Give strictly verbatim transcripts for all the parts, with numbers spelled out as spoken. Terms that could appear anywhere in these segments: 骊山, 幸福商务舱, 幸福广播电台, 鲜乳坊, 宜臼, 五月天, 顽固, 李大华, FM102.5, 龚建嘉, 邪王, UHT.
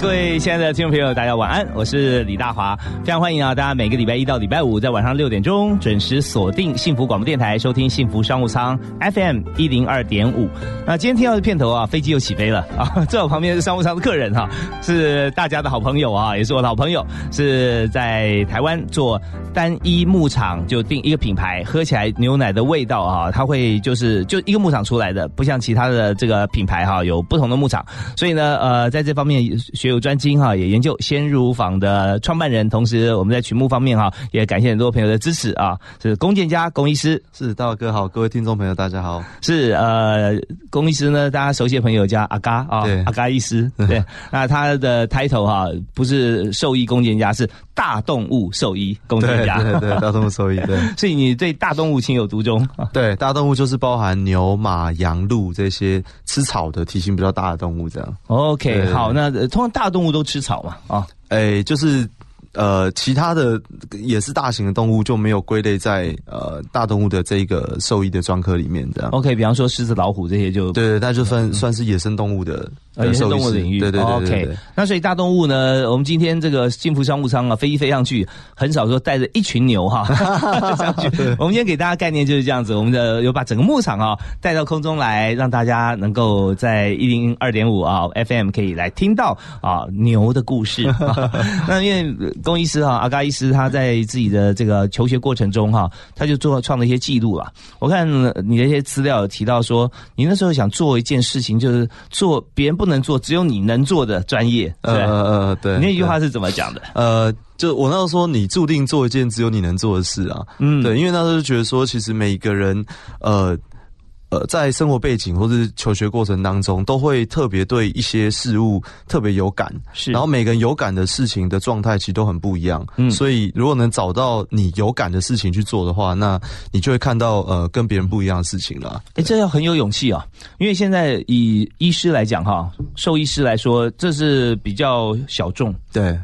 各位亲爱的听众朋友，大家晚安，我是李大华，非常欢迎啊！大家每个礼拜一到礼拜五在晚上六点钟准时锁定幸福广播电台，收听幸福商务舱 F M 一零二点五。那今天听到的片头啊，飞机又起飞了啊！在我旁边是商务舱的客人哈、啊，是大家的好朋友啊，也是我的好朋友，是在台湾做单一牧场，就定一个品牌，喝起来牛奶的味道啊，它会就是就一个牧场出来的，不像其他的这个品牌哈、啊，有不同的牧场，所以呢，呃，在这方面。学有专精哈，也研究鲜乳坊的创办人，同时我们在曲目方面哈，也感谢很多朋友的支持啊。是龚建嘉，龚医师，是大哥好，各位听众朋友大家好。是呃，龚医师呢，大家熟悉的朋友叫阿嘎啊，阿嘎医师。对，那他的 title 哈，不是兽医龚建嘉，是大动物兽医龚建嘉。对 对, 对，大动物兽医。对，所以你对大动物情有独钟。对，大动物就是包含牛、马、羊、鹿这些吃草的体型比较大的动物这样。OK， 好，那通常。大动物都吃草嘛？啊，哎，就是呃，其他的也是大型的动物就没有归类在呃大动物的这个兽医的专科里面这样。OK， 比方说狮子、老虎这些就对，那就分、嗯、算是野生动物的。呃，野生动物领域，对对 对, 对, 对 ，OK。那所以大动物呢，我们今天这个幸福商务舱啊，飞一飞上去，很少说带着一群牛哈、啊、上去。我们今天给大家概念就是这样子，我们的有把整个牧场啊带到空中来，让大家能够在 一零二点五 啊 F M 可以来听到啊牛的故事。啊、那因为龚医师啊，阿嘎医师他在自己的这个求学过程中哈、啊，他就做创了一些记录了。我看你的一些资料有提到说，你那时候想做一件事情，就是做别人不。不能做，只有你能做的专业。呃呃，对，你那句话是怎么讲的？呃，就我那时候说，你注定做一件只有你能做的事啊。嗯，对，因为那时候就觉得说，其实每个人，呃呃，在生活背景或是求学过程当中，都会特别对一些事物特别有感。是，然后每个人有感的事情的状态其实都很不一样。嗯，所以如果能找到你有感的事情去做的话，那你就会看到呃跟别人不一样的事情了。哎、欸，这要很有勇气啊！因为现在以医师来讲哈，兽医师来说，这是比较小众。对。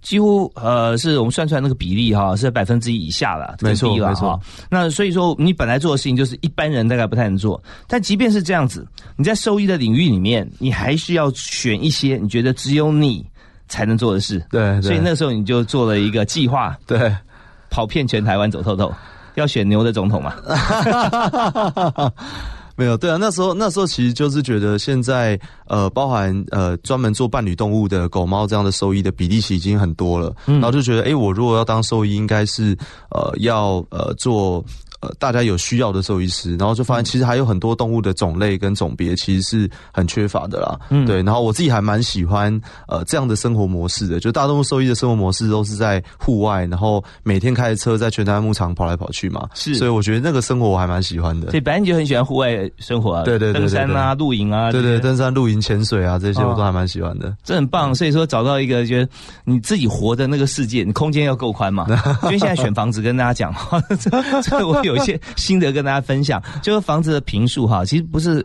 几乎呃是我们算出来那个比例哈、哦、是百分之一以下了，没错没错。那所以说你本来做的事情就是一般人大概不太能做，但即便是这样子，你在兽医的领域里面，你还是要选一些你觉得只有你才能做的事。对，对所以那时候你就做了一个计划，对，跑遍全台湾走透透，要选牛的总统嘛。没有，对啊，那时候那时候其实就是觉得现在呃，包含呃专门做伴侣动物的狗猫这样的兽医的比例其实已经很多了，嗯、然后就觉得，哎，我如果要当兽医，应该是呃要呃做呃大家有需要的兽医师，然后就发现其实还有很多动物的种类跟种别其实是很缺乏的啦，嗯、对，然后我自己还蛮喜欢呃这样的生活模式的，就大动物兽医的生活模式都是在户外，然后每天开着车在全台牧场跑来跑去嘛，是，所以我觉得那个生活我还蛮喜欢的，所以本来你就很喜欢户外。生活啊，对对对，登山啊，露营啊，对对，登山、露营、潜水啊，这些我都还蛮喜欢的。这很棒，所以说找到一个觉得你自己活的那个世界，你空间要够宽嘛。因为现在选房子跟大家讲，这我有一些心得跟大家分享，就是房子的坪数哈，其实不是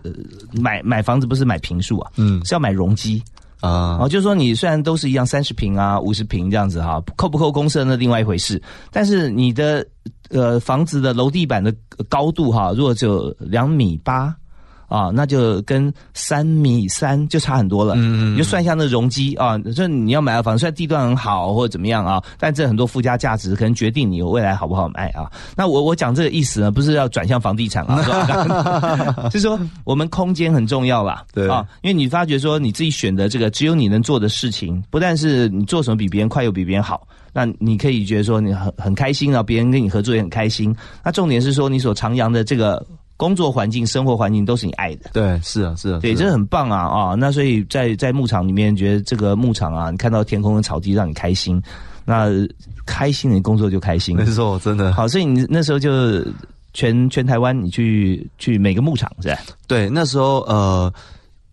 买买房子不是买坪数啊，嗯，是要买容积。啊、uh, ，就是说你虽然都是一样三十平啊、五十平这样子哈，扣不扣公设那另外一回事，但是你的呃房子的楼地板的高度哈，如果只有两米八啊，那就跟三米三就差很多了。嗯，你就算一下那容积啊，就你要买的房子，虽然地段很好或者怎么样啊，但这很多附加价值可能决定你未来好不好买啊。那我我讲这个意思呢，不是要转向房地产啊，就是说我们空间很重要啦，对啊，因为你发觉说你自己选的这个只有你能做的事情，不但是你做什么比别人快又比别人好。那你可以觉得说你很很开心啊，别人跟你合作也很开心。那重点是说你所徜徉的这个工作环境、生活环境都是你爱的。对，是啊，是啊，对，这很棒啊啊、哦！那所以在在牧场里面，觉得这个牧场啊，你看到天空跟草地让你开心，那开心你工作就开心。没错，真的。好，所以你那时候就全全台湾你去去每个牧场是吧？对，那时候呃。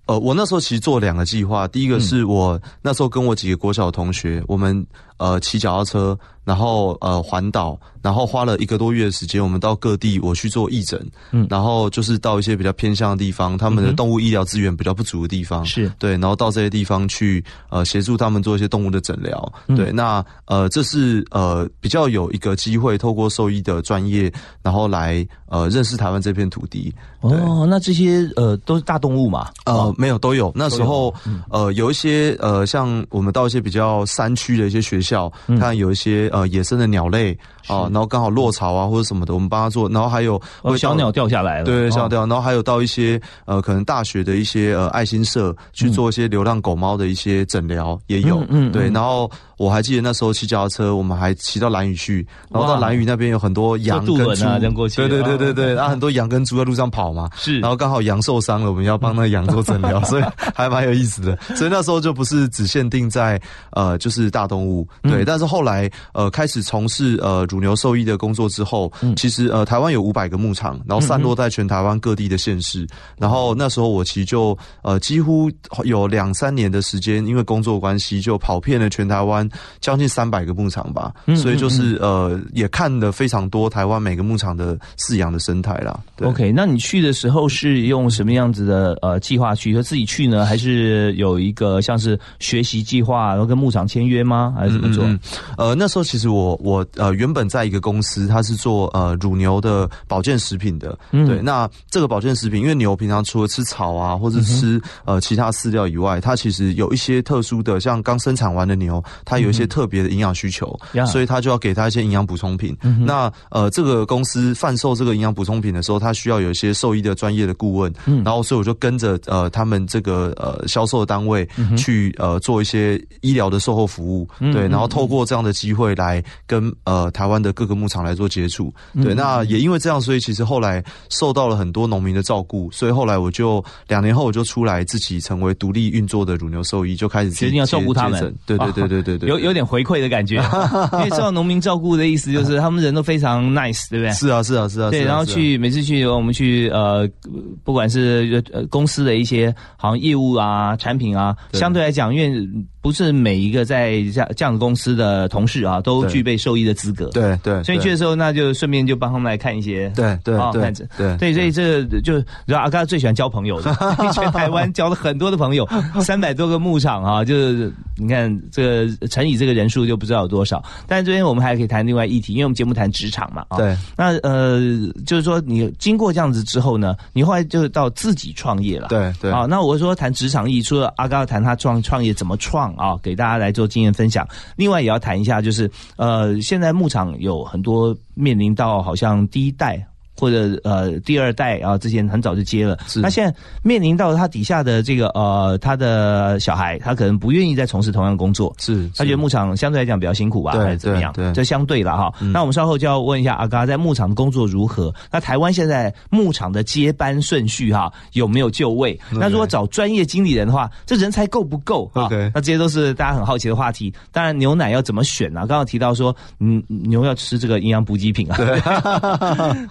呃，我那时候其实做两个计划，第一个是我、嗯、那时候跟我几个国小的同学，我们呃骑脚踏车，然后呃环岛，然后花了一个多月的时间，我们到各地我去做义诊，嗯，然后就是到一些比较偏向的地方，他们的动物医疗资源比较不足的地方，是、嗯、对，然后到这些地方去呃协助他们做一些动物的诊疗、嗯，对，那呃这是呃比较有一个机会，透过兽医的专业，然后来呃认识台湾这片土地。哦，那这些呃都是大动物嘛？呃。没有都有，那时候有、嗯、呃有一些呃像我们到一些比较山区的一些学校，看、嗯、有一些呃野生的鸟类啊、呃，然后刚好落巢啊或者什么的，我们帮他做，然后还有、哦、小鸟掉下来了，对，小鸟掉、哦，然后还有到一些呃可能大学的一些呃爱心社去做一些流浪狗猫的一些诊疗也有，嗯，对，然后我还记得那时候骑脚踏车，我们还骑到兰屿去，然后到兰屿那边有很多羊跟猪，啊、对对对对对，啊很多羊跟猪在路上跑嘛，是，然后刚好羊受伤了，我们要帮那羊做诊疗。所以还蛮有意思的，所以那时候就不是只限定在呃就是大动物，对、嗯、但是后来呃开始从事呃乳牛兽医的工作之后、嗯、其实呃台湾有五百个牧场，然后散落在全台湾各地的县市、嗯、然后那时候我其实就呃几乎有两三年的时间，因为工作关系就跑遍了全台湾将近三百个牧场吧，所以就是呃也看了非常多台湾每个牧场的饲养的生态啦。对 OK， 那你去的时候是用什么样子的呃计划去？自己去呢，还是有一个像是学习计划，然后跟牧场签约吗？还是怎么做？嗯嗯、呃，那时候其实我我呃原本在一个公司，它是做呃乳牛的保健食品的、嗯。对，那这个保健食品，因为牛平常除了吃草啊，或者吃、嗯、呃其他饲料以外，它其实有一些特殊的，像刚生产完的牛，它有一些特别的营养需求，嗯、所以它就要给它一些营养补充品。嗯、那呃这个公司贩售这个营养补充品的时候，它需要有一些兽医的专业的顾问、嗯，然后所以我就跟着呃他。他们这个呃销售的单位去呃做一些医疗的售后服务，对，然后透过这样的机会来跟呃台湾的各个牧场来做接触，对，那也因为这样，所以其实后来受到了很多农民的照顾，所以后来我就两年后我就出来自己成为独立运作的乳牛兽医，就开始决定要照顾他们，对对对对对对，有有点回馈的感觉，因为受到农民照顾的意思就是他们人都非常 nice， 对不对？是啊是啊是啊，对，然后去每次去我们去呃不管是呃公司的一些。好像业务啊产品啊，相对来讲因为不是每一个在这样的公司的同事啊都具备兽医的资格，对 对, 对，所以去的时候那就顺便就帮他们来看一些，对对、哦、对对对，所以这就然后阿嘎最喜欢交朋友的，全台湾交了很多的朋友，三百多个牧场啊，就是你看这个乘以这个人数就不知道有多少，但是这边我们还可以谈另外议题，因为我们节目谈职场嘛、啊、对，那呃就是说你经过这样子之后呢，你后来就到自己创业了，对对。好、哦，那我说谈职场意，除了阿高谈他创创业怎么创啊、哦，给大家来做经验分享。另外也要谈一下，就是呃，现在牧场有很多面临到好像第一代或者呃第二代啊，之前很早就接了，那现在面临到他底下的这个呃他的小孩，他可能不愿意再从事同样的工作，是，是他觉得牧场相对来讲比较辛苦吧，还是怎么样？对，这相对了哈、嗯。那我们稍后就要问一下阿嘎在牧场的工作如何？那台湾现在牧场的接班顺序哈、啊、有没有就位？ Okay. 那如果找专业经理人的话，这人才够不够啊？ Okay. 那这些都是大家很好奇的话题。当然牛奶要怎么选啊？刚刚提到说，嗯，牛要吃这个营养补给品啊。对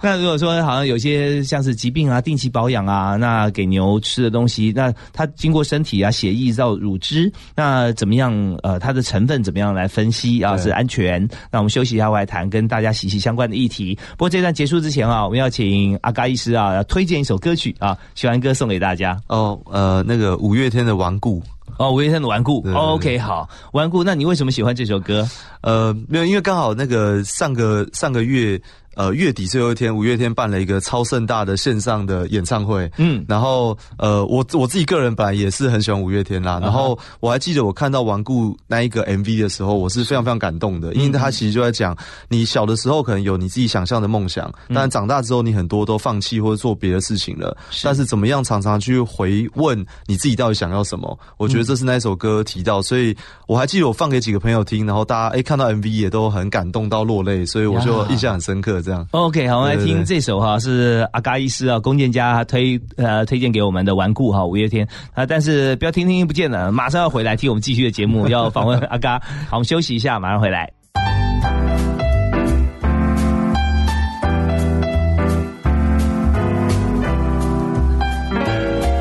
那如果说好像有些像是疾病啊，定期保养啊，那给牛吃的东西，那它经过身体啊、血液到乳汁，那怎么样？呃，它的成分怎么样来分析啊？是安全？那我们休息一下，我来谈跟大家息息相关的议题。不过这段结束之前啊，我们要请阿嘎医师啊，要推荐一首歌曲啊，喜欢歌送给大家哦。呃，那个五月天的《顽固》。哦，五月天的顽固、哦、，OK， 好，顽固。那你为什么喜欢这首歌？呃，没有，因为刚好那个上个上个月。呃，月底最后一天，五月天办了一个超盛大的线上的演唱会。嗯，然后呃，我我自己个人本来也是很喜欢五月天啦。然后我还记得我看到顽固那一个 M V 的时候，我是非常非常感动的，因为他其实就在讲，你小的时候可能有你自己想象的梦想，但长大之后你很多都放弃或者做别的事情了。但是怎么样常常去回问你自己到底想要什么？我觉得这是那一首歌提到，所以我还记得我放给几个朋友听，然后大家哎看到 M V 也都很感动到落泪，所以我就印象很深刻。这样 OK， 好，我们来听这首哈，是阿嘎医师啊，龚建家推呃推荐给我们的《顽固》哈，五月天啊，但是不要听听不见了，马上要回来听我们继续的节目，要访问阿嘎，好，我们休息一下，马上回来。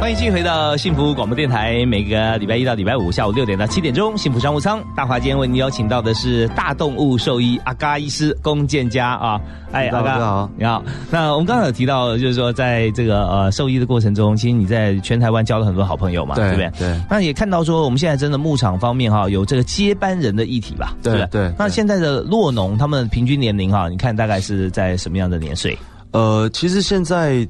欢迎继续回到幸福广播电台，每个礼拜一到礼拜五下午六点到七点钟，幸福商务舱大华，今天为您邀请到的是大动物兽医阿嘎医师，弓箭家啊，哎阿嘎你好，你好。那我们刚刚有提到，就是说在这个呃兽医的过程中，其实你在全台湾交了很多好朋友嘛， 对, 对不对？对。那也看到说，我们现在真的牧场方面哈、啊，有这个接班人的议题吧？对对, 对, 对。那现在的酪农他们平均年龄哈、啊，你看大概是在什么样的年岁？呃，其实现在。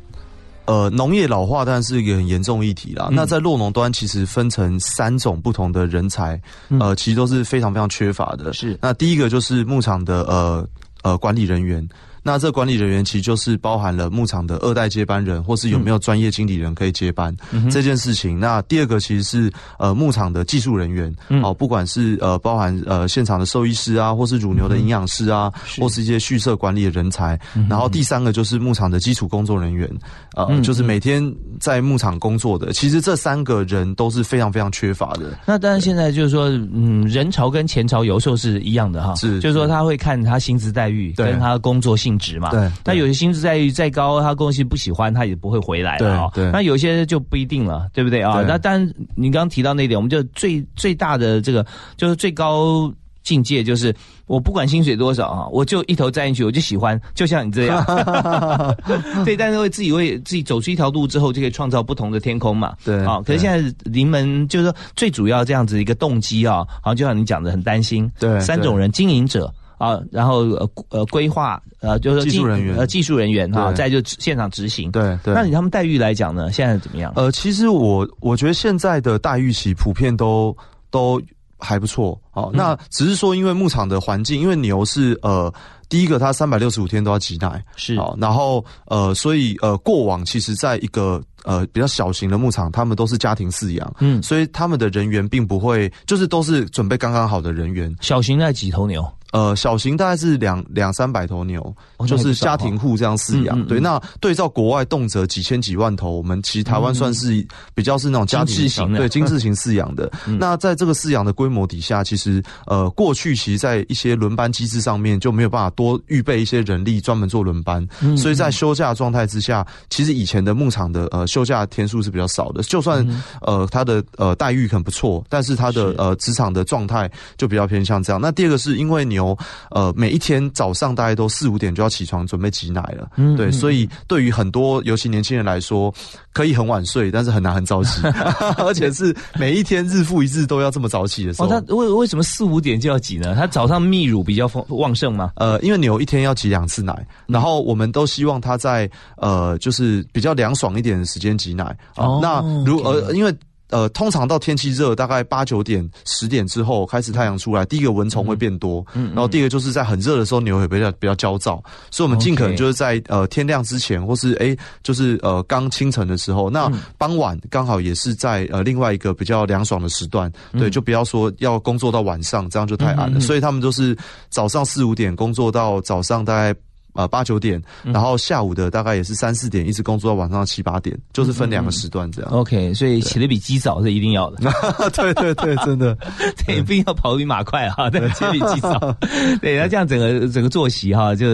呃，农业老化当然是一个很严重议题啦。嗯、那在酪农端其实分成三种不同的人才，嗯、呃，其实都是非常非常缺乏的。是。那第一个就是牧场的呃呃管理人员，那这管理人员其实就是包含了牧场的二代接班人，或是有没有专业经理人可以接班、嗯、这件事情。那第二个其实是呃牧场的技术人员，嗯、哦，不管是呃包含呃现场的兽医师啊，或是乳牛的营养师啊，嗯、或是一些畜舍管理的人才。嗯、然后第三个就是牧场的基础工作人员。呃、嗯，就是每天在牧场工作的，其实这三个人都是非常非常缺乏的。那当然现在就是说，嗯，人潮跟前潮有时候是一样的哈，是，就是说他会看他薪资待遇跟他工作性质嘛。对。那有些薪资待遇再高，他工作不喜欢，他也不会回来了啊。那有些就不一定了，对不对啊？那当然，你刚刚提到那点，我们就最最大的这个就是最高境界就是。我不管薪水多少啊，我就一头栽进去，我就喜欢，就像你这样。对，但是会自己为自己走出一条路之后，就可以创造不同的天空嘛。对，好、哦，可是现在临门就是说最主要这样子一个动机啊、哦，好像就像你讲的，很担心。对，三种人：经营者啊、哦，然后呃呃规划呃就是技术人员，呃技术人员啊、哦，再就现场执行。对对。那你他们待遇来讲呢，现在怎么样？呃，其实我我觉得现在的待遇其普遍都都。还不错，好，那只是说，因为牧场的环境，因为牛是呃，第一个它三百六十五天都要挤奶，是，好，然后呃，所以呃，过往其实在一个呃比较小型的牧场，他们都是家庭饲养，嗯，所以他们的人员并不会，就是都是准备刚刚好的人员。小型在几头牛？呃，小型大概是两两三百头牛，哦、就是家庭户这样饲养。嗯嗯嗯对，那对照国外动辄几千几万头，我们其实台湾算是比较是那种家庭型的，对精致型饲养的。嗯、那在这个饲养的规模底下，其实呃过去其实在一些轮班机制上面就没有办法多预备一些人力专门做轮班，嗯嗯所以在休假状态之下，其实以前的牧场的呃休假天数是比较少的。就算呃他的呃待遇很不错，但是他的呃职场的状态就比较偏向这样。那第二个是因为牛。牛呃，每一天早上大概都四五点就要起床准备挤奶了，嗯、对，所以对于很多尤其年轻人来说，可以很晚睡，但是很难很早起，而且是每一天日复一日都要这么早起的时候。哦，他为为什么四五点就要挤呢？他早上泌乳比较旺盛吗？呃，因为牛一天要挤两次奶，然后我们都希望他在呃，就是比较凉爽一点的时间挤奶。呃、哦，那如呃，因为。呃，通常到天气热，大概八九点、十点之后开始太阳出来，第一个蚊虫会变多，嗯、然后第二个就是在很热的时候，牛也比较比较焦躁，所以我们尽可能就是在呃天亮之前，或是哎、欸、就是呃刚清晨的时候，那傍晚刚好也是在呃另外一个比较凉爽的时段，嗯、对，就不要说要工作到晚上，这样就太暗了，嗯嗯嗯所以他们就是早上四五点工作到早上大概。呃，八九点，然后下午的大概也是三四点，一直工作到晚上七八点，就是分两个时段这样。嗯嗯 OK， 所以起得比鸡早是一定要的。对对对，真的，对，不一定要跑比马快啊，但起得比鸡早。对，那这样整个整个作息哈、啊，就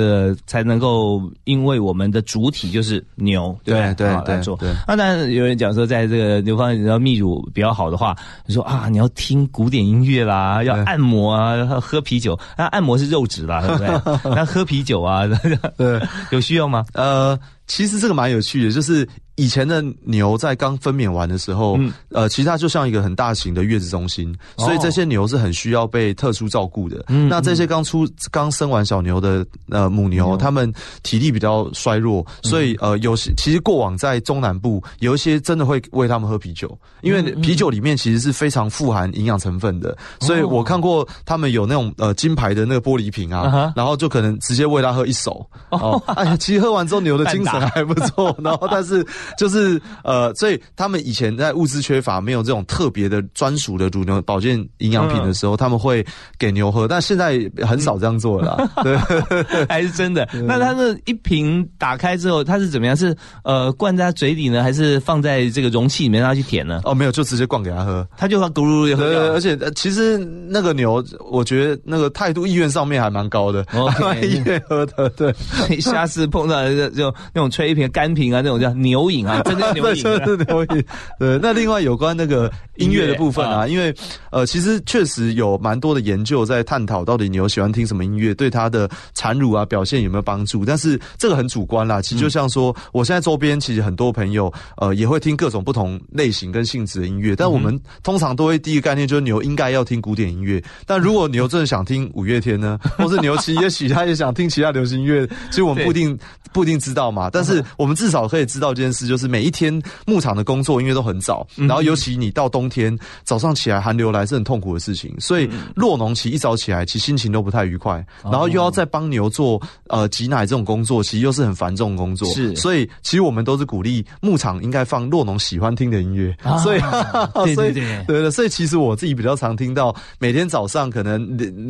才能够，因为我们的主体就是牛，对对 对, 对, 来做对。那当然有人讲说，在这个牛方要泌乳比较好的话，你说啊，你要听古典音乐啦，要按摩啊，要喝啤酒，那按摩是肉质啦，对不对？那喝啤酒啊。对，有需要吗？呃，其实这个蛮有趣的，就是以前的牛在刚分娩完的时候，嗯、呃，其实它就像一个很大型的月子中心，哦、所以这些牛是很需要被特殊照顾的。嗯嗯那这些刚出刚生完小牛的呃母牛，它们体力比较衰弱，所以呃有些其实过往在中南部有一些真的会喂他们喝啤酒，因为啤酒里面其实是非常富含营养成分的，所以我看过他们有那种呃金牌的那个玻璃瓶啊，哦、然后就可能直接喂它喝一手。哦，哎呀，其实喝完之后牛的精神还不错，然后但是。就是呃，所以他们以前在物资缺乏、没有这种特别的专属的乳牛保健营养品的时候，嗯、他们会给牛喝，但现在很少这样做了啦。对，还是真的。那它那一瓶打开之后，它是怎么样？是呃灌在嘴里呢，还是放在这个容器里面让它去舔呢？哦，没有，就直接灌给它喝，它就咕噜噜喝掉。而且、呃、其实那个牛，我觉得那个态度意愿上面还蛮高的， okay, 还蛮意愿喝的。对，下次碰到就那种吹一瓶干瓶啊，那种叫牛。瘾啊，真的是牛瘾、啊，真的牛瘾。对，那另外有关那个音乐的部分啊，啊因为呃，其实确实有蛮多的研究在探讨到底你有喜欢听什么音乐，对他的产乳啊表现有没有帮助。但是这个很主观啦，其实就像说，嗯、我现在周边其实很多朋友呃也会听各种不同类型跟性质的音乐，但我们通常都会第一个概念就是牛应该要听古典音乐，但如果牛真的想听五月天呢，或是牛其也许他也想听其他流行音乐，所以我们不一定不一定知道嘛，但是我们至少可以知道一件事，就是每一天牧场的工作因为都很早，然后尤其你到冬天早上起来寒流来是很痛苦的事情，所以落农其一早起来其实心情都不太愉快，然后又要再帮牛做呃挤奶这种工作，其实又是很繁重的工作，是，所以其实我们都是鼓励牧场应该放落农喜欢听的音乐，所以所以对了，所以其实我自己比较常听到每天早上可能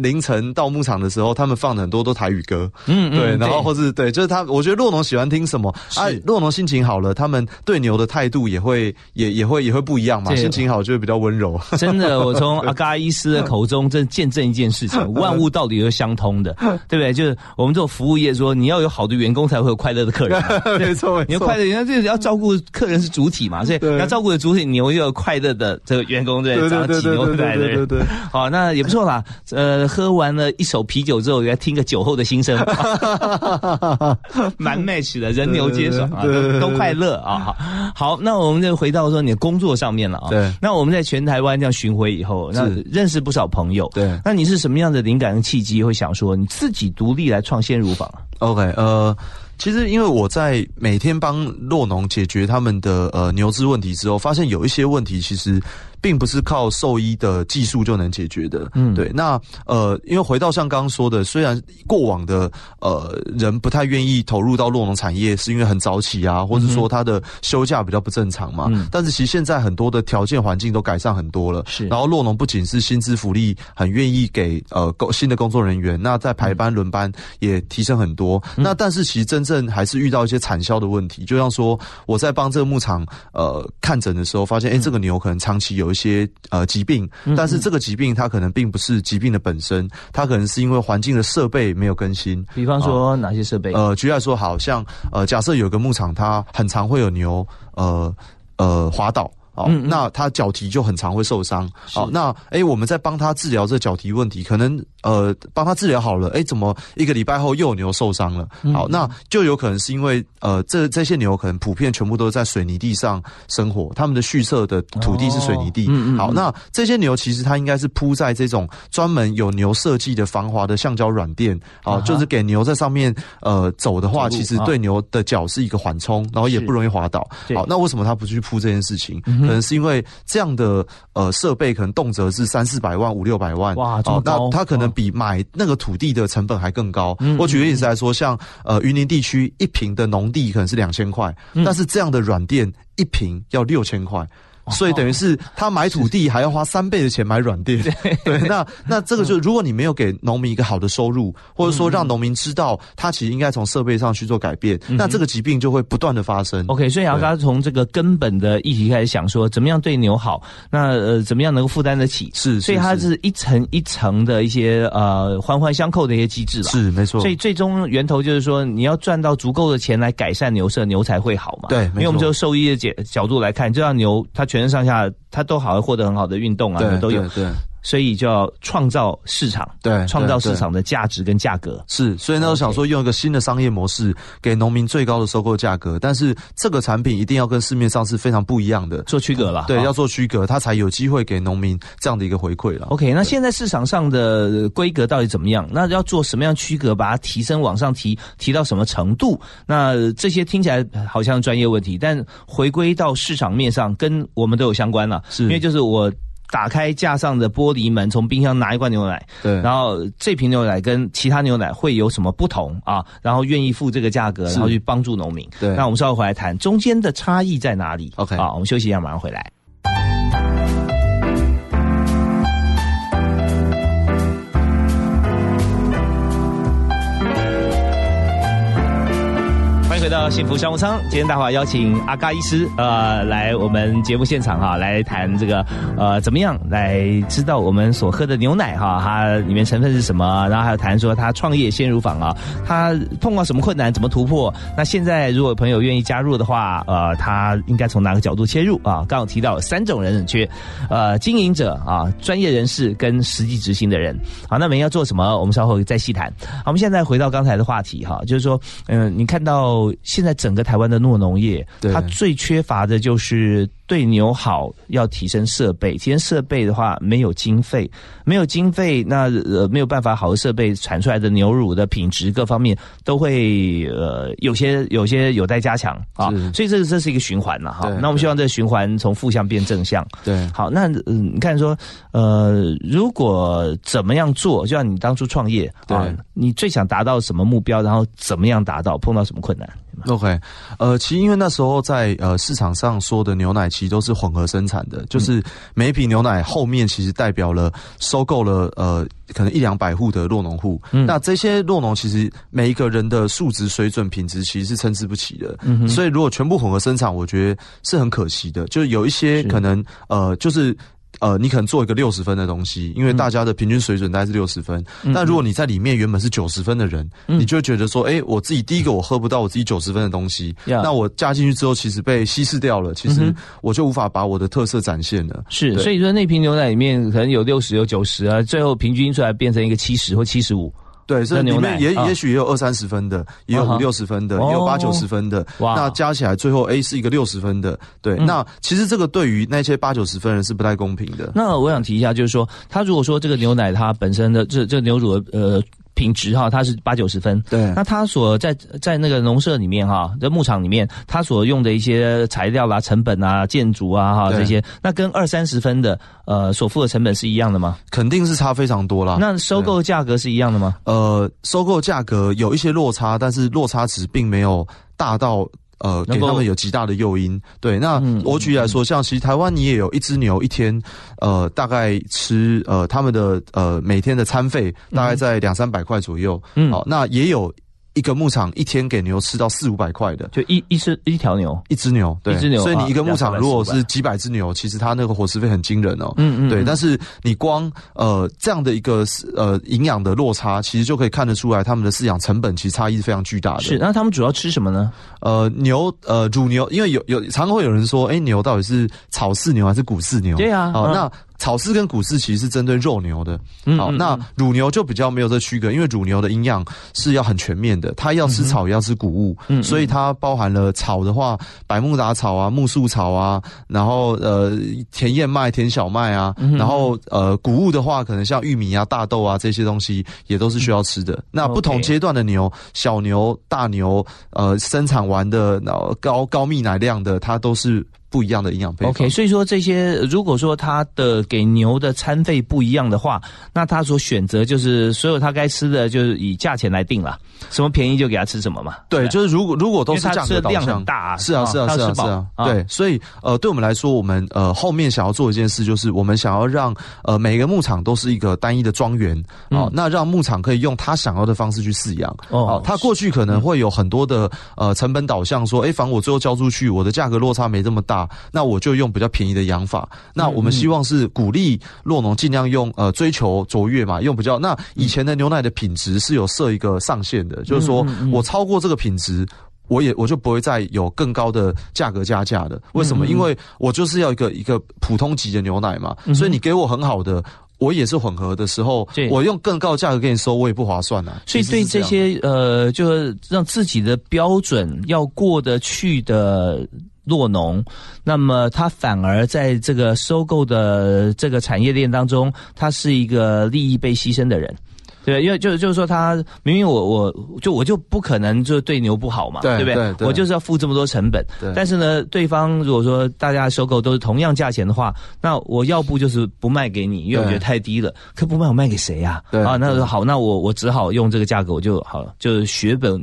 凌晨到牧场的时候，他们放的很多都台语歌，嗯，对，然后或是对，就是他，我觉得落农喜欢听什么啊，落农心情好了，他们对牛的态度也会也也会也会不一样嘛，心情好就会比较温柔。真的，我从阿嘎医师的口中真见证一件事情，万物道理都相通的，对不对？就是我们这种服务业说，你要有好的员工才会有快乐的客人，没错，你要快乐，你要这要照顾客人是主体嘛，所以要照顾的主体，你又要快乐的这个员工，对，长期牛奶的人，对，好，那也不错啦。呃，喝完了一手啤酒之后，来听个酒后的心声，蛮match 的，人牛皆爽啊，都快乐啊。好，那我们就回到说你的工作上面了啊。对。那我们在全台湾这样巡回以后，那认识不少朋友。对。那你是什么样的灵感跟契机会想说你自己独立来创鲜乳坊啊 ？OK， 呃。其实因为我在每天帮落农解决他们的呃牛只问题之后，发现有一些问题其实并不是靠兽医的技术就能解决的。嗯，对。那呃，因为回到像刚刚说的，虽然过往的呃人不太愿意投入到落农产业，是因为很早起啊，或者说他的休假比较不正常嘛。嗯。但是其实现在很多的条件环境都改善很多了。是。然后落农不仅是薪资福利很愿意给呃新的工作人员，那在排班轮班也提升很多。嗯。那但是其实真正还是遇到一些产销的问题，就像说我在帮这个牧场呃看诊的时候，发现哎、欸，这个牛可能长期有一些呃疾病，但是这个疾病它可能并不是疾病的本身，它可能是因为环境的设备没有更新。比方说、呃、哪些设备？呃，举例来说，好像呃，假设有个牧场，它很常会有牛呃呃滑倒。哦，那他脚蹄就很常会受伤。好、哦，那哎、欸，我们在帮他治疗这脚蹄问题，可能呃帮他治疗好了，哎、欸，怎么一个礼拜后又有牛受伤了？好，那就有可能是因为呃这这些牛可能普遍全部都在水泥地上生活，他们的畜舍的土地是水泥地。哦、好，那这些牛其实它应该是铺在这种专门有牛设计的防滑的橡胶软垫，好、哦，就是给牛在上面呃走的话，其实对牛的脚是一个缓冲，然后也不容易滑倒。好，那为什么他不去铺这件事情？嗯，可能是因为这样的呃设备可能动辄是三四百万五六百万，哇，这么高、哦、那它可能比买那个土地的成本还更高。嗯嗯嗯，我举个例子来说，像呃云林地区一坪的农地可能是两千块，但是这样的软垫一坪要六千块。所以等于是他买土地还要花三倍的钱买软垫，对，那那这个就如果你没有给农民一个好的收入，或者说让农民知道他其实应该从设备上去做改变，嗯、那这个疾病就会不断的发生。OK， 所以阿嘎从这个根本的议题开始想说，怎么样对牛好，那呃怎么样能够负担得起？是，是所以它是一层一层的一些呃环环相扣的一些机制吧。是，没错。所以最终源头就是说，你要赚到足够的钱来改善牛舍，牛才会好嘛。对，因为我们就兽医的角度来看，就让牛它。全身上下，他都好，获得很好的运动啊，都有。对对，所以就要创造市场，对，创造市场的价值跟价格。是，所以那时候想说用一个新的商业模式给农民最高的收购价格，但是这个产品一定要跟市面上是非常不一样的，做区隔啦，对，要做区隔，它才有机会给农民这样的一个回馈啦。OK， 那现在市场上的规格到底怎么样？那要做什么样区隔，把它提升往上提，提到什么程度？那这些听起来好像专业问题，但回归到市场面上，跟我们都有相关啦，是，因为就是我。打开架上的玻璃门，从冰箱拿一罐牛奶，对，然后这瓶牛奶跟其他牛奶会有什么不同啊？然后愿意付这个价格，然后去帮助农民。对，那我们稍后回来谈中间的差异在哪里。OK， 好、啊，我们休息一下，马上回来。回到幸福商务舱，今天大华邀请阿嘎医师呃来我们节目现场哈，来谈这个呃怎么样来知道我们所喝的牛奶哈，它里面成分是什么，然后还有谈说他创业鲜乳坊啊，他碰到什么困难，怎么突破？那现在如果朋友愿意加入的话，呃，他应该从哪个角度切入啊？刚刚提到三种人缺，呃，经营者啊，专业人士跟实际执行的人。好，那我们要做什么？我们稍后再细谈。好，我们现在回到刚才的话题哈，就是说，嗯、呃，你看到。现在整个台湾的酪农业，它最缺乏的就是对牛好，要提升设备。提升设备的话，没有经费，没有经费，那呃没有办法好的设备产出来的牛乳的品质各方面都会呃有些有些有待加强啊。所以这这是一个循环了哈。那我们希望这个循环从负向变正向。对，好，那嗯、呃、你看说呃如果怎么样做，就像你当初创业啊，你最想达到什么目标，然后怎么样达到，碰到什么困难？OK， 呃，其实因为那时候在呃市场上说的牛奶，其实都是混合生产的，就是每一批牛奶后面其实代表了收购了呃可能一两百户的酪农户，嗯、那这些酪农其实每一个人的数值水准品质其实是参差不齐的，嗯、所以如果全部混合生产，我觉得是很可惜的，就是有一些可能呃就是。呃，你可能做一个六十分的东西，因为大家的平均水准大概是六十分。那、嗯、如果你在里面原本是九十分的人，嗯、你就会觉得说，哎、欸，我自己第一个我喝不到我自己九十分的东西，嗯、那我加进去之后，其实被稀释掉了，其实我就无法把我的特色展现了。是，所以说那瓶牛奶里面可能有六十有九十啊，最后平均出来变成一个七十或七十五。对，这里面也、哦、也许也有二三十分的，也有五六十分的，哦、也有八九十分的。那加起来最后 A 是一个六十分的。对，嗯、那其实这个对于那些八九十分人是不太公平的。那我想提一下，就是说，他如果说这个牛奶它本身的这这牛乳的呃。品质哈，它是八九十分。对，那它所在在那个农舍里面哈，在牧场里面，它所用的一些材料啦、啊、成本啊、建筑啊哈这些，那跟二三十分的呃所付的成本是一样的吗？肯定是差非常多啦。那收购价格是一样的吗？呃，收购价格有一些落差，但是落差值并没有大到。呃，给他们有极大的诱因。对，那我举例来说，像其实台湾你也有一只牛一天，呃，大概吃呃他们的呃每天的餐费大概在两三百块左右。嗯，好，那也有一个牧场一天给牛吃到四五百块的，就一一只一条牛，一只牛，对，一只牛。所以你一个牧场如果是几百只牛，其实它那个伙食费很惊人哦。嗯嗯。对，但是你光呃这样的一个呃营养的落差，其实就可以看得出来，他们的饲养成本其实差异是非常巨大的。是，那他们主要吃什么呢？呃，牛，呃，乳牛，因为有有常会有人说，哎、欸，牛到底是草饲牛还是谷饲牛？对啊，好、嗯哦，那草饲跟谷饲其实是针对肉牛的。嗯嗯嗯好，那乳牛就比较没有这区隔，因为乳牛的营养是要很全面的，它要吃草，也要吃谷物，嗯嗯所以它包含了草的话，百慕达草啊、木树草啊，然后呃甜燕麦、甜小麦啊，嗯嗯然后呃谷物的话，可能像玉米啊、大豆啊这些东西也都是需要吃的。嗯、那不同阶段的牛，小牛、大牛，呃生产完。玩的高高泌奶量的，它都是不一样的营养配方。OK， 所以说这些，如果说它的给牛的餐费不一样的话，那它所选择就是所有它该吃的，就是以价钱来定了，什么便宜就给它吃什么嘛。对，对就是如果如果都是价格导向，量很大、啊，是啊是啊是啊是啊。对，啊、所以呃，对我们来说，我们呃后面想要做一件事，就是我们想要让呃每个牧场都是一个单一的庄园啊，那让牧场可以用他想要的方式去饲养。哦，他、啊、过去可能会有很多的呃成本导向，说，哎，反正我最后交出去，我的价格落差没这么大。那我就用比较便宜的养法。那我们希望是鼓励酪农尽量用呃追求卓越嘛，用比较那以前的牛奶的品质是有设一个上限的，就是说我超过这个品质。我也我就不会再有更高的价格加价的，为什么？因为我就是要一个一个普通级的牛奶嘛，所以你给我很好的，我也是混合的时候，我用更高的价格给你收，我也不划算啊。所以对这些呃，就是让自己的标准要过得去的酪农，那么他反而在这个收购的这个产业链当中，他是一个利益被牺牲的人。对，因为就是就是说，他明明我我就我就不可能就对牛不好嘛， 对, 对不 对, 对, 对？我就是要付这么多成本。但是呢，对方如果说大家收购都是同样价钱的话，那我要不就是不卖给你，因为我觉得太低了。可不卖我卖给谁呀、啊？啊，那好，那我我只好用这个价格，我就好了，就是血本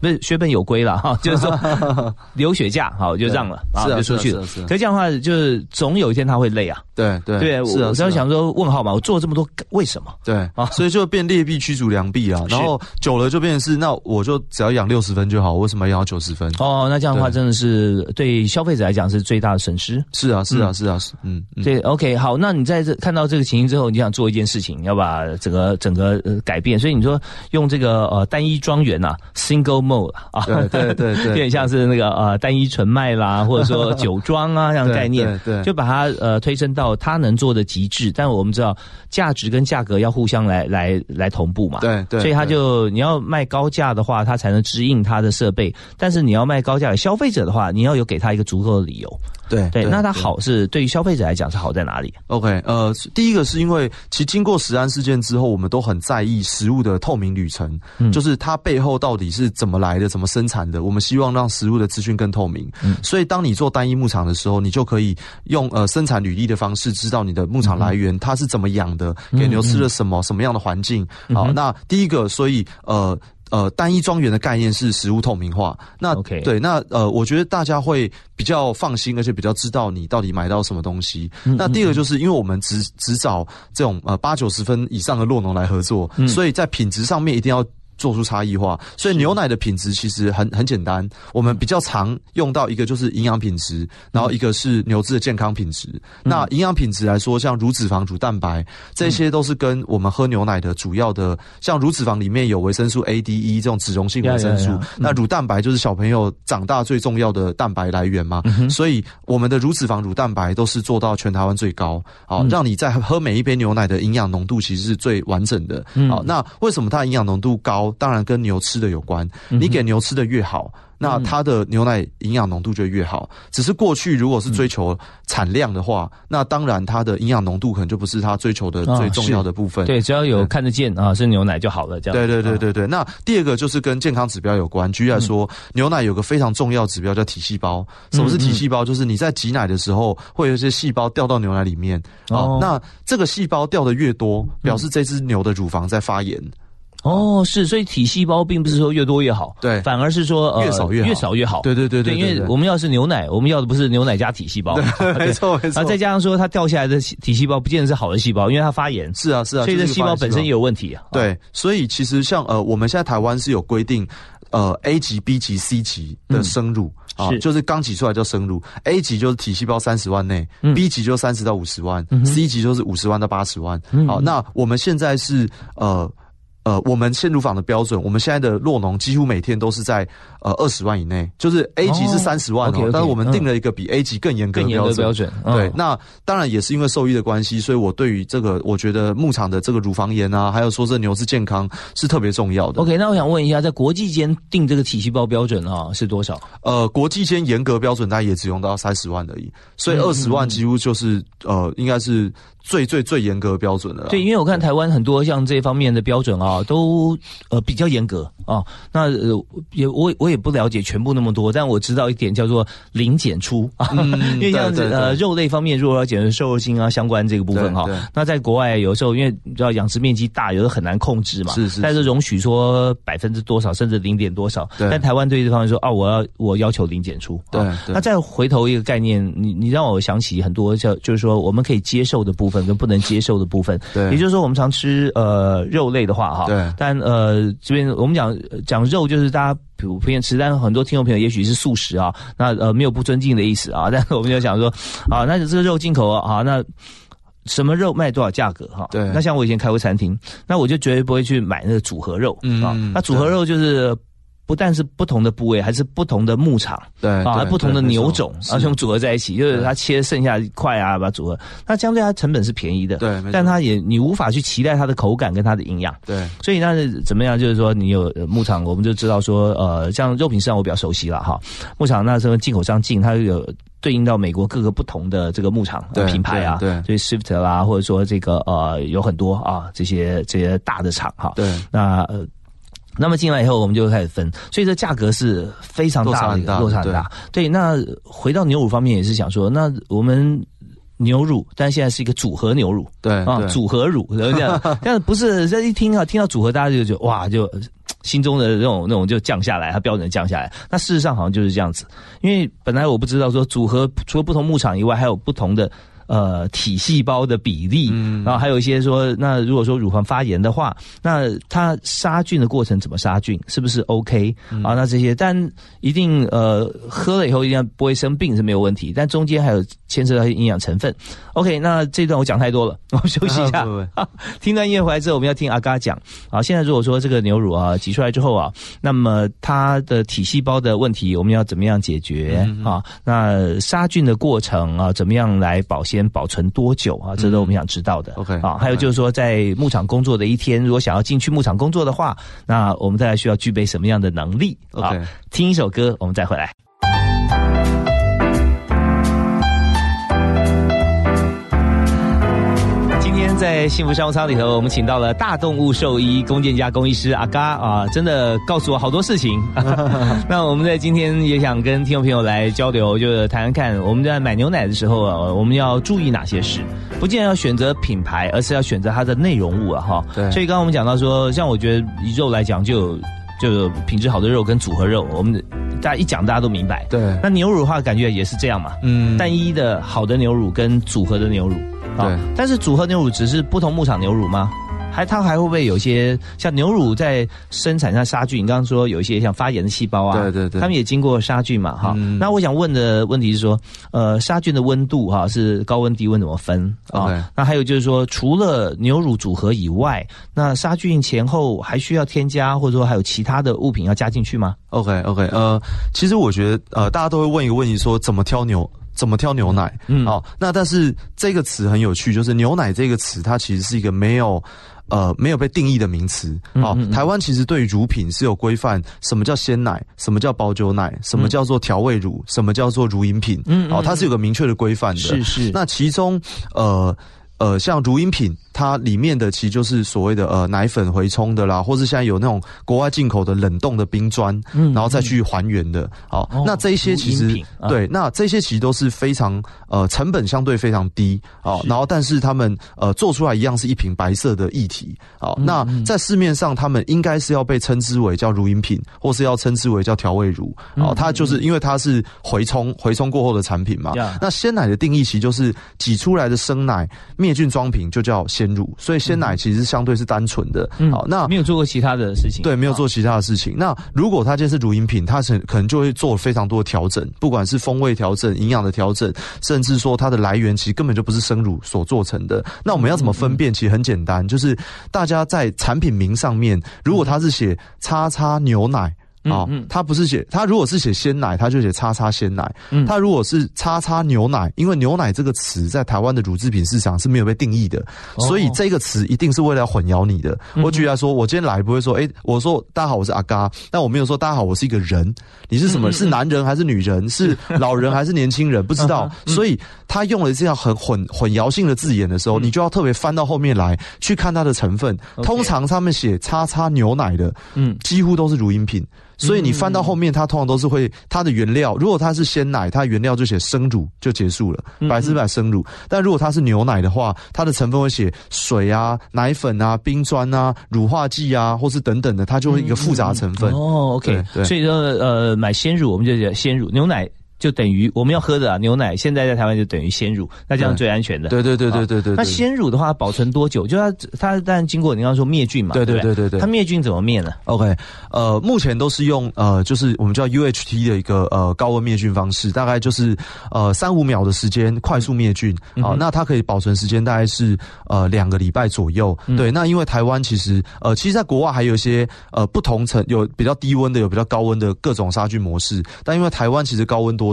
不是血本有归了哈、啊，就是说流血价好就让了啊，就出去了。所以这样的话，就是总有一天他会累啊。对对对，我只要想说问号嘛，我做这么多为什么？对啊，所以就便利。劣币驱逐良币啊，然后久了就变成是，那我就只要养六十分就好，我为什么要养九十分？哦，那这样的话真的是 对, 对消费者来讲是最大的损失。是啊，是啊，是啊，嗯，嗯对 ，OK， 好，那你在这看到这个情形之后，你想做一件事情，要把整个整个、呃、改变，所以你说用这个呃单一庄园啊 ，single mode 啊，对对 对, 对, 对，有点像是那个呃单一纯卖啦，或者说酒庄啊这样的概念，对对对，就把它呃推升到它能做的极致。但我们知道价值跟价格要互相来来来同步嘛，对对，所以它就你要卖高价的话，它才能支应它的设备，但是你要卖高价给消费者的话，你要有给他一个足够的理由。对 对, 对，那它好是对于消费者来讲是好在哪里 ？OK， 呃，第一个是因为其实经过食安事件之后，我们都很在意食物的透明旅程，嗯、就是它背后到底是怎么来的、怎么生产的。我们希望让食物的资讯更透明，嗯、所以当你做单一牧场的时候，你就可以用呃生产履历的方式知道你的牧场来源，嗯、它是怎么养的，给牛吃了什么，嗯、什么样的环境。好，嗯、那第一个，所以呃。呃，单一庄园的概念是食物透明化。那 okay. 对，那呃，我觉得大家会比较放心，而且比较知道你到底买到什么东西。嗯嗯嗯，那第二个就是因为我们只只找这种呃八九十分以上的酪农来合作，嗯、所以在品质上面一定要做出差异化，所以牛奶的品质其实很很简单，我们比较常用到一个就是营养品质，然后一个是牛脂的健康品质。嗯、那营养品质来说，像乳脂肪、乳蛋白，这些都是跟我们喝牛奶的主要的，像乳脂肪里面有维生素 A、D、E 这种脂溶性维生素， yeah, yeah, yeah, 那乳蛋白就是小朋友长大最重要的蛋白来源嘛，嗯、所以我们的乳脂肪、乳蛋白都是做到全台湾最高，好，嗯、让你在喝每一杯牛奶的营养浓度其实是最完整的。好，那为什么它的营养浓度高？当然跟牛吃的有关，你给牛吃的越好，嗯、那它的牛奶营养浓度就越好。只是过去如果是追求产量的话，嗯、那当然它的营养浓度可能就不是它追求的最重要的部分。哦、对，只要有看得见，嗯、啊，是牛奶就好了。这样对对对对对。啊、那第二个就是跟健康指标有关。举例来说，嗯、牛奶有个非常重要指标叫体细胞。什么是体细胞？就是你在挤奶的时候，会有一些细胞掉到牛奶里面。哦，啊，那这个细胞掉的越多，表示这只牛的乳房在发炎。哦，是，所以体细胞并不是说越多越好，对，反而是说呃越少越好，越少越好，对对对 对, 对, 对, 对, 对, 对, 对，因为我们要是牛奶，我们要的不是牛奶加体细胞，对对，没错没错，然后再加上说它掉下来的体细胞不见得是好的细胞，因为它发炎，是啊是啊，所以这细胞本身也有问题啊。对，所以其实像呃我们现在台湾是有规定，呃 A 级 B 级 C 级的生乳。嗯啊，就是刚挤出来叫生乳 ，A 级就是体细胞三十万内，嗯、，B 级就三十到五十万，嗯、，C 级就是五十万到八十万。嗯、好，那我们现在是呃。呃，我们鲜乳坊的标准，我们现在的酪农几乎每天都是在呃二十万以内，就是 A 级是三十万，哦， okay, okay, 但是我们定了一个比 A 级更严格的标准。更严格的标准，哦，对。那当然也是因为受益的关系，所以我对于这个，我觉得牧场的这个乳房炎啊，还有说这牛质健康是特别重要的。OK， 那我想问一下，在国际间定这个体细胞标准啊是多少？呃，国际间严格标准大概也只用到三十万而已，所以二十万几乎就是嗯嗯呃，应该是最最最严格的标准了。对，因为我看台湾很多像这方面的标准啊，都呃比较严格啊，哦，那呃也我我也不了解全部那么多，但我知道一点叫做零检出啊，嗯，因为像呃肉类方面，如果要检测瘦肉精啊相关这个部分哈，哦，那在国外有时候因为你知道养殖面积大，有时候很难控制嘛，是 是, 是，但是容许说百分之多少甚至零点多少，但台湾对这方面说啊，我要我要求零检出，对，哦，那再回头一个概念，你你让我想起很多叫就是说我们可以接受的部分跟不能接受的部分，对，也就是说我们常吃呃肉类的话哈。对，但呃，这边我们讲讲肉，就是大家普遍吃，但很多听众朋友也许是素食啊，那呃没有不尊敬的意思啊，但我们就想说啊，那这个肉进口啊，那什么肉卖多少价格哈，啊？对，那像我以前开过餐厅，那我就绝对不会去买那个组合肉，嗯，啊，那组合肉就是。不但是不同的部位，还是不同的牧场，对啊，还不同的牛种，而且我们组合在一起，就是它切剩下一块啊，把它组合。那相对它成本是便宜的，对，但它也你无法去期待它的口感跟它的营养，对。所以那怎么样？就是说你有牧场，我们就知道说，呃，像肉品市场我比较熟悉了哈。牧场那时候进口商进，它有对应到美国各个不同的这个牧场品牌啊，对，所以 Swift 啦，或者说这个呃有很多啊这些这些大的厂哈，对，那呃。那么进来以后，我们就开始分，所以这价格是非常大的一个落差很大。对，那回到牛乳方面也是想说，那我们牛乳，但现在是一个组合牛乳，对啊，组合乳，然后这样，但不是这一听啊，听到组合，大家就觉得哇，就心中的那种那种就降下来，它标准降下来。那事实上好像就是这样子，因为本来我不知道说组合除了不同牧场以外，还有不同的。呃体细胞的比例、嗯、然后还有一些说，那如果说乳房发炎的话，那它杀菌的过程怎么杀菌，是不是 OK、嗯、啊？那这些但一定呃喝了以后一定不会生病是没有问题，但中间还有牵涉到营养成分。 OK， 那这段我讲太多了，我们休息一下、啊、听段音乐回来之后我们要听阿嘎讲啊。现在如果说这个牛乳啊挤出来之后啊，那么它的体细胞的问题我们要怎么样解决、嗯、啊？那杀菌的过程啊怎么样来保鲜保存多久啊，这都我们想知道的、嗯、OK 啊。还有就是说在牧场工作的一天，如果想要进去牧场工作的话，那我们大概需要具备什么样的能力、啊、OK， 听一首歌我们再回来。在幸福商务舱里头，我们请到了大动物兽医龚建嘉龚医师阿嘎啊，真的告诉我好多事情。那我们在今天也想跟听众朋友来交流，就是谈谈看我们在买牛奶的时候啊，我们要注意哪些事，不仅要选择品牌，而是要选择它的内容物啊哈。对。所以刚刚我们讲到说，像我觉得以肉来讲就有，就有品质好的肉跟组合肉，我们大家一讲大家都明白。对。那牛乳的话，感觉也是这样嘛。嗯。单一的好的牛乳跟组合的牛乳。对，但是组合牛乳只是不同牧场牛乳吗？还它还会不会有些像牛乳在生产上杀菌？你刚刚说有一些像发炎的细胞啊，对对对，他们也经过杀菌嘛，哈、嗯。那我想问的问题是说，呃，杀菌的温度哈、啊、是高温低温怎么分啊？ Okay. 那还有就是说，除了牛乳组合以外，那杀菌前后还需要添加，或者说还有其他的物品要加进去吗 ？OK OK， 呃，其实我觉得呃，大家都会问一个问题说，怎么挑牛？怎么挑牛奶？嗯，好、哦，那但是这个词很有趣，就是牛奶这个词，它其实是一个没有。呃，没有被定义的名词啊、哦嗯嗯嗯。台湾其实对乳品是有规范，什么叫鲜奶，什么叫保久奶，什么叫做调味乳，嗯、什么叫做乳饮品，嗯，好、嗯哦，它是有个明确的规范的。是是。那其中，呃呃，像乳饮品。它里面的其实就是所谓的呃奶粉回冲的啦，或是现在有那种国外进口的冷冻的冰砖、嗯，然后再去还原的。好、哦哦，那这些其实、啊、对，那这些其实都是非常呃成本相对非常低啊、哦。然后，但是他们呃做出来一样是一瓶白色的液体。好、哦嗯，那在市面上他们应该是要被称之为叫乳饮品，或是要称之为叫调味乳。好、哦嗯，它就是因为它是回冲回冲过后的产品嘛。嗯、那鲜奶的定义其实就是挤出来的生奶灭菌装瓶就叫鲜。所以鲜奶其实相对是单纯的、嗯、好，那没有做过其他的事情，对，没有做其他的事情、哦、那如果它今天是乳饮品，它可能就会做非常多的调整，不管是风味调整、营养的调整，甚至说它的来源其实根本就不是生乳所做成的。那我们要怎么分辨？嗯嗯嗯，其实很简单，就是大家在产品名上面，如果它是写叉叉牛奶啊、哦，它不是写，它如果是写鲜奶，它就写叉叉鲜奶、嗯；它如果是叉叉牛奶，因为牛奶这个词在台湾的乳制品市场是没有被定义的，哦、所以这个词一定是为了要混淆你的。我举例来说，我今天来不会说，哎、欸，我说大家好，我是阿嘎，但我没有说大家好，我是一个人，你是什么？嗯、是男人还是女人？是老人还是年轻人？不知道。所以他用了这样很混混淆性的字眼的时候，嗯、你就要特别翻到后面来去看它的成分。Okay. 通常他们写叉叉牛奶的，嗯，几乎都是乳饮品。所以你翻到后面，它通常都是会它的原料。如果它是鲜奶，它原料就写生乳就结束了，百分之百生乳。但如果它是牛奶的话，它的成分会写水啊、奶粉啊、冰砖啊、乳化剂啊，或是等等的，它就会一个复杂成分。嗯、哦 ，OK， 所以说呃，买鲜乳我们就叫鲜乳，牛奶就等于我们要喝的啊，牛奶现在在台湾就等于鲜乳，那这样最安全的。对对对对对 对, 對, 對, 對, 對, 對, 對。那鲜乳的话保存多久？就它它当然经过你刚刚说灭菌嘛。对对对 对, 對, 對, 對。它灭菌怎么灭呢 ？OK， 呃，目前都是用呃，就是我们叫 U H T 的一个呃高温灭菌方式，大概就是呃三五秒的时间快速灭菌啊、呃嗯。那它可以保存时间大概是呃两个礼拜左右、嗯。对，那因为台湾其实呃，其实在国外还有一些呃不同层，有比较低温的，有比较高温的各种杀菌模式，但因为台湾其实高温多。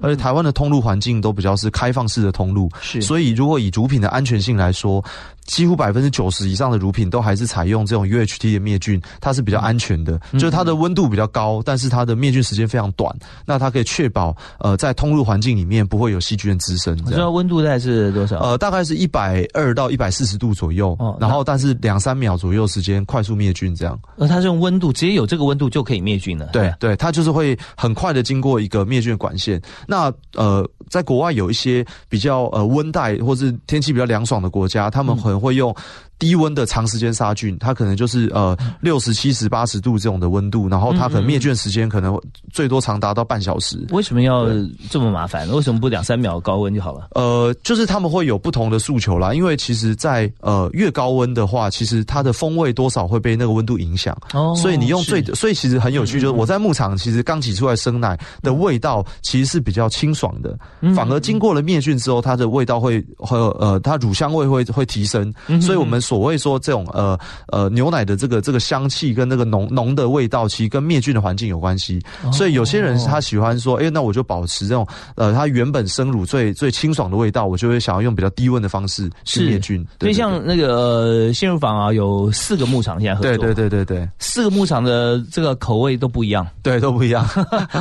而且台湾的通路环境都比较是开放式的通路，所以如果以乳品的安全性来说，几乎 百分之九十 以上的乳品都还是采用这种 U H T 的灭菌，它是比较安全的，就是它的温度比较高，但是它的灭菌时间非常短，那它可以确保呃在通路环境里面不会有细菌的滋生。你知道温度大概是多少？呃，大概是一百二到一百四十度左右，哦、然后但是两三秒左右时间快速灭菌这样。呃，它是用温度，直接有这个温度就可以灭菌了。对对，它就是会很快的经过一个灭菌管线。那呃。在国外有一些比较呃温带或是天气比较凉爽的国家，他们可能会用低温的长时间杀菌，它可能就是呃六十七十八十度这种的温度，然后它可能灭菌时间可能最多长达到半小时。为什么要这么麻烦？为什么不两三秒高温就好了？呃，就是他们会有不同的诉求啦，因为其实在呃越高温的话，其实它的风味多少会被那个温度影响。哦，所以你用最，所以其实很有趣，就是我在牧场其实刚挤出来生奶的味道其实是比较清爽的，嗯、反而经过了灭菌之后，它的味道会和呃它乳香味会会提升。所以我们所谓说这种呃呃牛奶的这个这个香气跟那个浓浓的味道，其实跟灭菌的环境有关系。所以有些人他喜欢说，哎、欸，那我就保持这种呃它原本生乳最最清爽的味道，我就会想要用比较低温的方式去灭菌。所以像那个鲜乳坊啊，有四个牧场现在合作，对对对对对，四个牧场的这个口味都不一样，对，都不一样。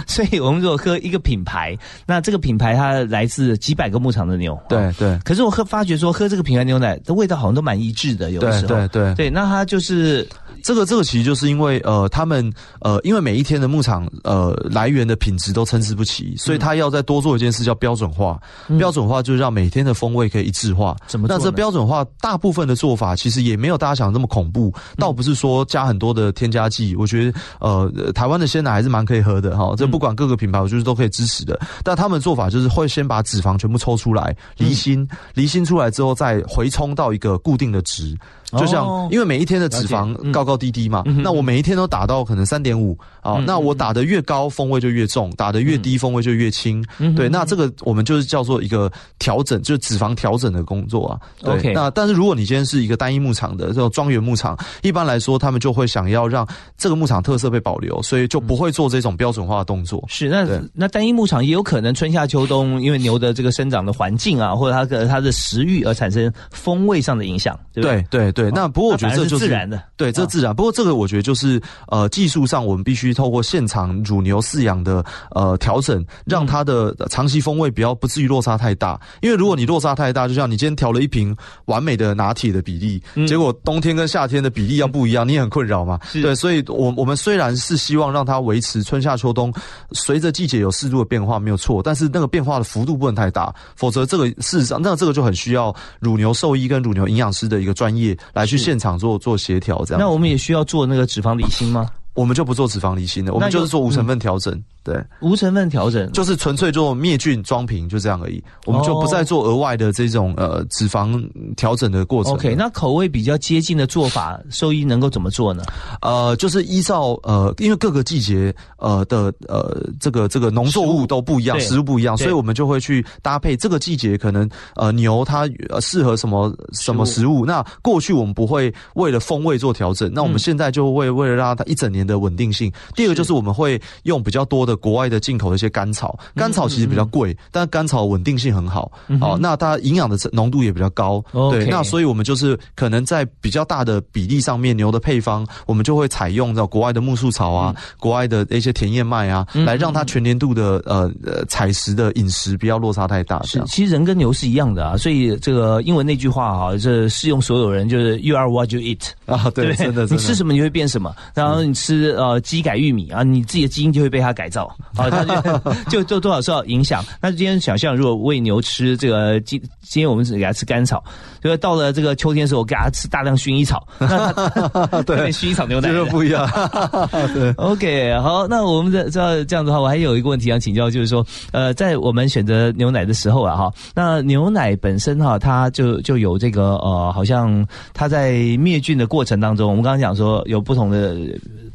所以我们如果喝一个品牌，那这个品牌它来自几百个牧场的牛，对对。可是我喝发觉说喝这个品牌牛奶的味道好像都蛮一致的，有的时候，对对对，对，那它就是。这个这个其实就是因为呃他们呃因为每一天的牧场呃来源的品质都参差不齐，所以他要再多做一件事叫标准化。嗯、标准化就是让每天的风味可以一致化。怎么做？那这标准化大部分的做法其实也没有大家想的这么恐怖，倒不是说加很多的添加剂。我觉得呃台湾的鲜奶还是蛮可以喝的哈，这不管各个品牌我觉得都可以支持的。但他们做法就是会先把脂肪全部抽出来，离心，离心出来之后再回冲到一个固定的值。就像、哦、因为每一天的脂肪高高高低低嘛，那我每一天都打到可能 三点五 啊，那我打得越高风味就越重，打得越低风味就越轻。对，那这个我们就是叫做一个调整，就是脂肪调整的工作啊。对， okay. 那但是如果你今天是一个单一牧场的这种庄园牧场，一般来说他们就会想要让这个牧场特色被保留，所以就不会做这种标准化的动作。是，那那单一牧场也有可能春夏秋冬因为牛的这个生长的环境啊，或者它的它的食欲而产生风味上的影响，对不对？对对对。那不过我觉得这就是自然的，对，这自然。不过这个我觉得就是呃技术上我们必须透过现场乳牛饲养的呃调整，让它的长期风味比较不至于落差太大。因为如果你落差太大，就像你今天调了一瓶完美的拿铁的比例，嗯、结果冬天跟夏天的比例要不一样，嗯、你也很困扰嘛。对，所以我我们虽然是希望让它维持春夏秋冬，随着季节有适度的变化没有错，但是那个变化的幅度不能太大，否则这个事实上那这个就很需要乳牛兽医跟乳牛营养师的一个专业来去现场做做协调这样。那我们也需要做那个脂肪离心吗？我们就不做脂肪离心的，我们就是做无成分调整。嗯、对，无成分调整就是纯粹做灭菌装瓶，就这样而已。我们就不再做额外的这种呃脂肪调整的过程。OK， 那口味比较接近的做法，兽医能够怎么做呢？呃，就是依照呃，因为各个季节呃的呃这个这个农作物都不一样，食物不一样，所以我们就会去搭配这个季节可能呃牛它适合什么什么食物。那过去我们不会为了风味做调整，那我们现在就会为了让它一整年的稳定性。第二个就是我们会用比较多的国外的进口的一些甘草，甘草其实比较贵，嗯嗯嗯但甘草稳定性很好。好、嗯哦，那它营养的浓度也比较高。Okay. 对，那所以我们就是可能在比较大的比例上面，牛的配方我们就会采用到国外的木树草啊，嗯、国外的一些甜燕麦啊，嗯嗯嗯来让它全年度的呃采食的饮食不要落差太大。是，其实人跟牛是一样的啊，所以这个英文那句话啊，这适用所有人，就是 you are what you eat 啊，对，对真的，真的你吃什么你会变什么，然后你吃。是呃基改玉米啊，你自己的基因就会被它改造，好、啊，就就多少受到影响。那今天想象，如果喂牛吃这个，今今天我们只给它吃甘草，就是到了这个秋天的时候，我给它吃大量薰衣草，对，薰衣草牛奶就是不一样。OK， 好，那我们这这这样的话，我还有一个问题想请教，就是说，呃，在我们选择牛奶的时候啊，哈，那牛奶本身哈、啊，它就就有这个呃，好像它在灭菌的过程当中，我们刚刚讲说有不同的。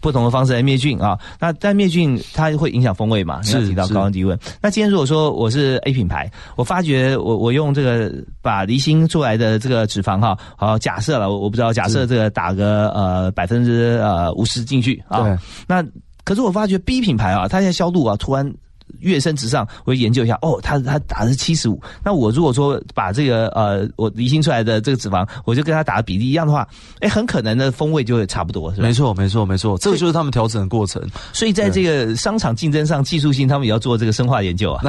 不同的方式来灭菌啊，那但灭菌它会影响风味嘛？你要提到高温低温。那今天如果说我是 A 品牌，我发觉我我用这个把离心出来的这个脂肪哈，好假设了，我不知道假设这个打个呃百分之呃五十进去啊。对。那可是我发觉 B 品牌啊，它现在销路啊突然跃升直上，我研究一下哦，它它打的是七十五。那我如果说把这个呃我离心出来的这个脂肪，我就跟它打的比例一样的话，哎，很可能的风味就会差不多，是吧？没错，没错，没错，这个就是他们调整的过程。所以在这个商场竞争上，技术性他们也要做这个生化研究啊，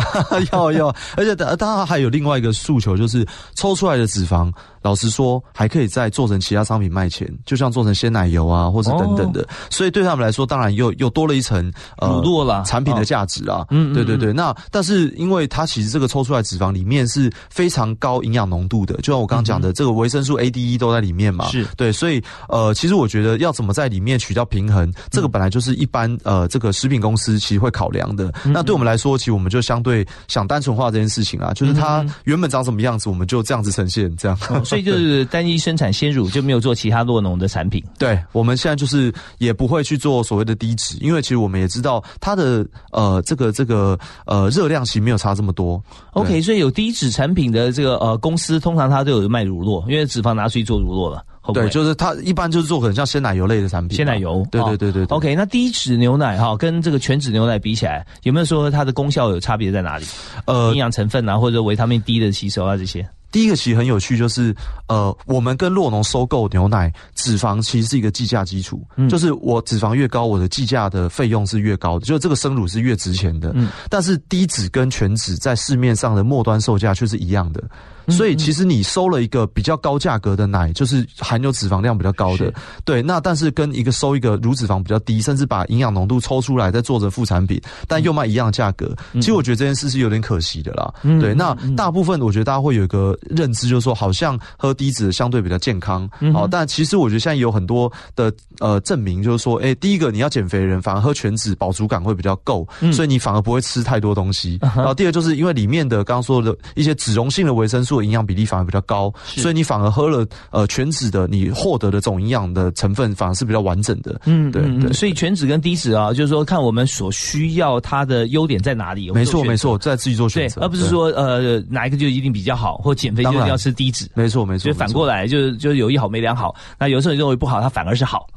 要要。而且它还有另外一个诉求，就是抽出来的脂肪。老实说，还可以再做成其他商品卖钱，就像做成鲜奶油啊，或者等等的。哦、所以对他们来说，当然又又多了一层呃乳酪啦产品的价值啦。嗯。嗯, 嗯, 嗯，对对对。那但是因为它其实这个抽出来脂肪里面是非常高营养浓度的，就像我刚刚讲的，嗯嗯这个维生素 A D E 都在里面嘛，是对，所以呃，其实我觉得要怎么在里面取到平衡，这个本来就是一般呃这个食品公司其实会考量的。嗯嗯那对我们来说，其实我们就相对想单纯化这件事情啊，就是它原本长什么样子，我们就这样子呈现，这样。哦、所以就是单一生产鲜乳，就没有做其他酪农的产品。对，我们现在就是也不会去做所谓的低脂，因为其实我们也知道它的呃这个这个呃热量其实没有差这么多。OK， 所以有低脂产品的这个呃公司，通常它都有卖乳酪，因为脂肪拿出去做乳酪了。对，就是它一般就是做很像鲜奶油类的产品。鲜奶油，对对对 对, 对。OK， 那低脂牛奶哈，跟这个全脂牛奶比起来，有没有说它的功效有差别在哪里？呃，营养成分啊，或者维他命 D 的吸收啊这些。第一个其实很有趣，就是呃，我们跟酪农收购牛奶，脂肪其实是一个计价基础，嗯、就是我脂肪越高，我的计价的费用是越高的，就是这个生乳是越值钱的。嗯、但是低脂跟全脂在市面上的末端售价却是一样的。所以其实你收了一个比较高价格的奶，就是含有脂肪量比较高的，对。那但是跟一个收一个乳脂肪比较低，甚至把营养浓度抽出来再做成副产品，但又卖一样的价格，嗯、其实我觉得这件事是有点可惜的啦。嗯、对，那大部分我觉得大家会有一个认知，就是说好像喝低脂相对比较健康，嗯、好，但其实我觉得现在有很多的呃证明，就是说，哎、欸，第一个你要减肥的人反而喝全脂，饱足感会比较够，嗯、所以你反而不会吃太多东西。嗯、然后第二就是因为里面的刚刚说的一些脂溶性的维生素。营养比例反而比较高，所以你反而喝了呃全脂的，你获得的总营养的成分反而是比较完整的。嗯，对对。所以全脂跟低脂啊，就是说看我们所需要它的优点在哪里。没错没错，再自己做选择，而不是说呃哪一个就一定比较好，或减肥就一定要吃低脂。没错没错，所以反过来就是就是有一好没两好。那有时候你认为不好，它反而是好。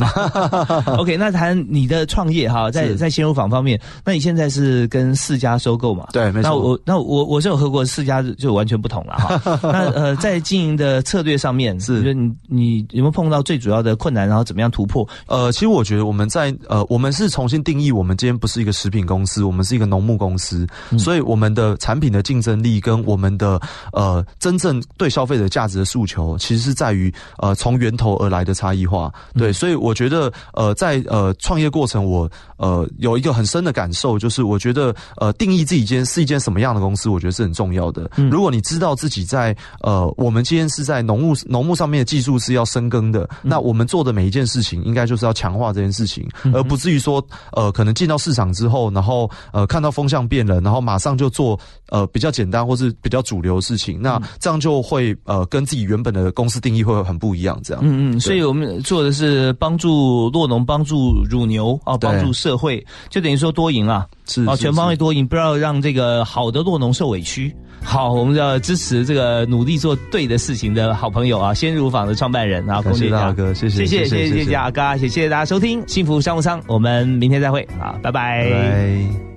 OK， 那谈你的创业哈，在在鲜乳坊方面，那你现在是跟四家收购嘛？对，没错。那我那我我是有喝过四家，就完全不同了哈。那呃，在经营的策略上面，是就你你有没有碰到最主要的困难，然后怎么样突破？呃，其实我觉得我们在呃，我们是重新定义，我们今天不是一个食品公司，我们是一个农牧公司，嗯、所以我们的产品的竞争力跟我们的呃真正对消费者价值的诉求，其实是在于呃从源头而来的差异化。对，嗯、所以我觉得呃在呃创业过程我，我呃有一个很深的感受，就是我觉得呃定义自己间是一间什么样的公司，我觉得是很重要的。嗯、如果你知道自己在在呃，我们今天是在农牧农牧上面的技术是要深耕的，嗯、那我们做的每一件事情，应该就是要强化这件事情，嗯、而不至于说呃，可能进到市场之后，然后呃看到风向变了，然后马上就做呃比较简单或是比较主流的事情，那这样就会呃跟自己原本的公司定义会很不一样，这样。嗯嗯，所以我们做的是帮助酪农、帮助乳牛啊，帮助社会，就等于说多赢啊，是啊，全方位多赢，不要让这个好的酪农受委屈。好，我们要支持这个。呃，努力做对的事情的好朋友啊，鲜乳坊的创办人啊，龚杰嘉哥，谢谢谢谢谢谢嘉哥，谢谢大家收听《幸福商务舱》，我们明天再会啊，拜拜。拜拜。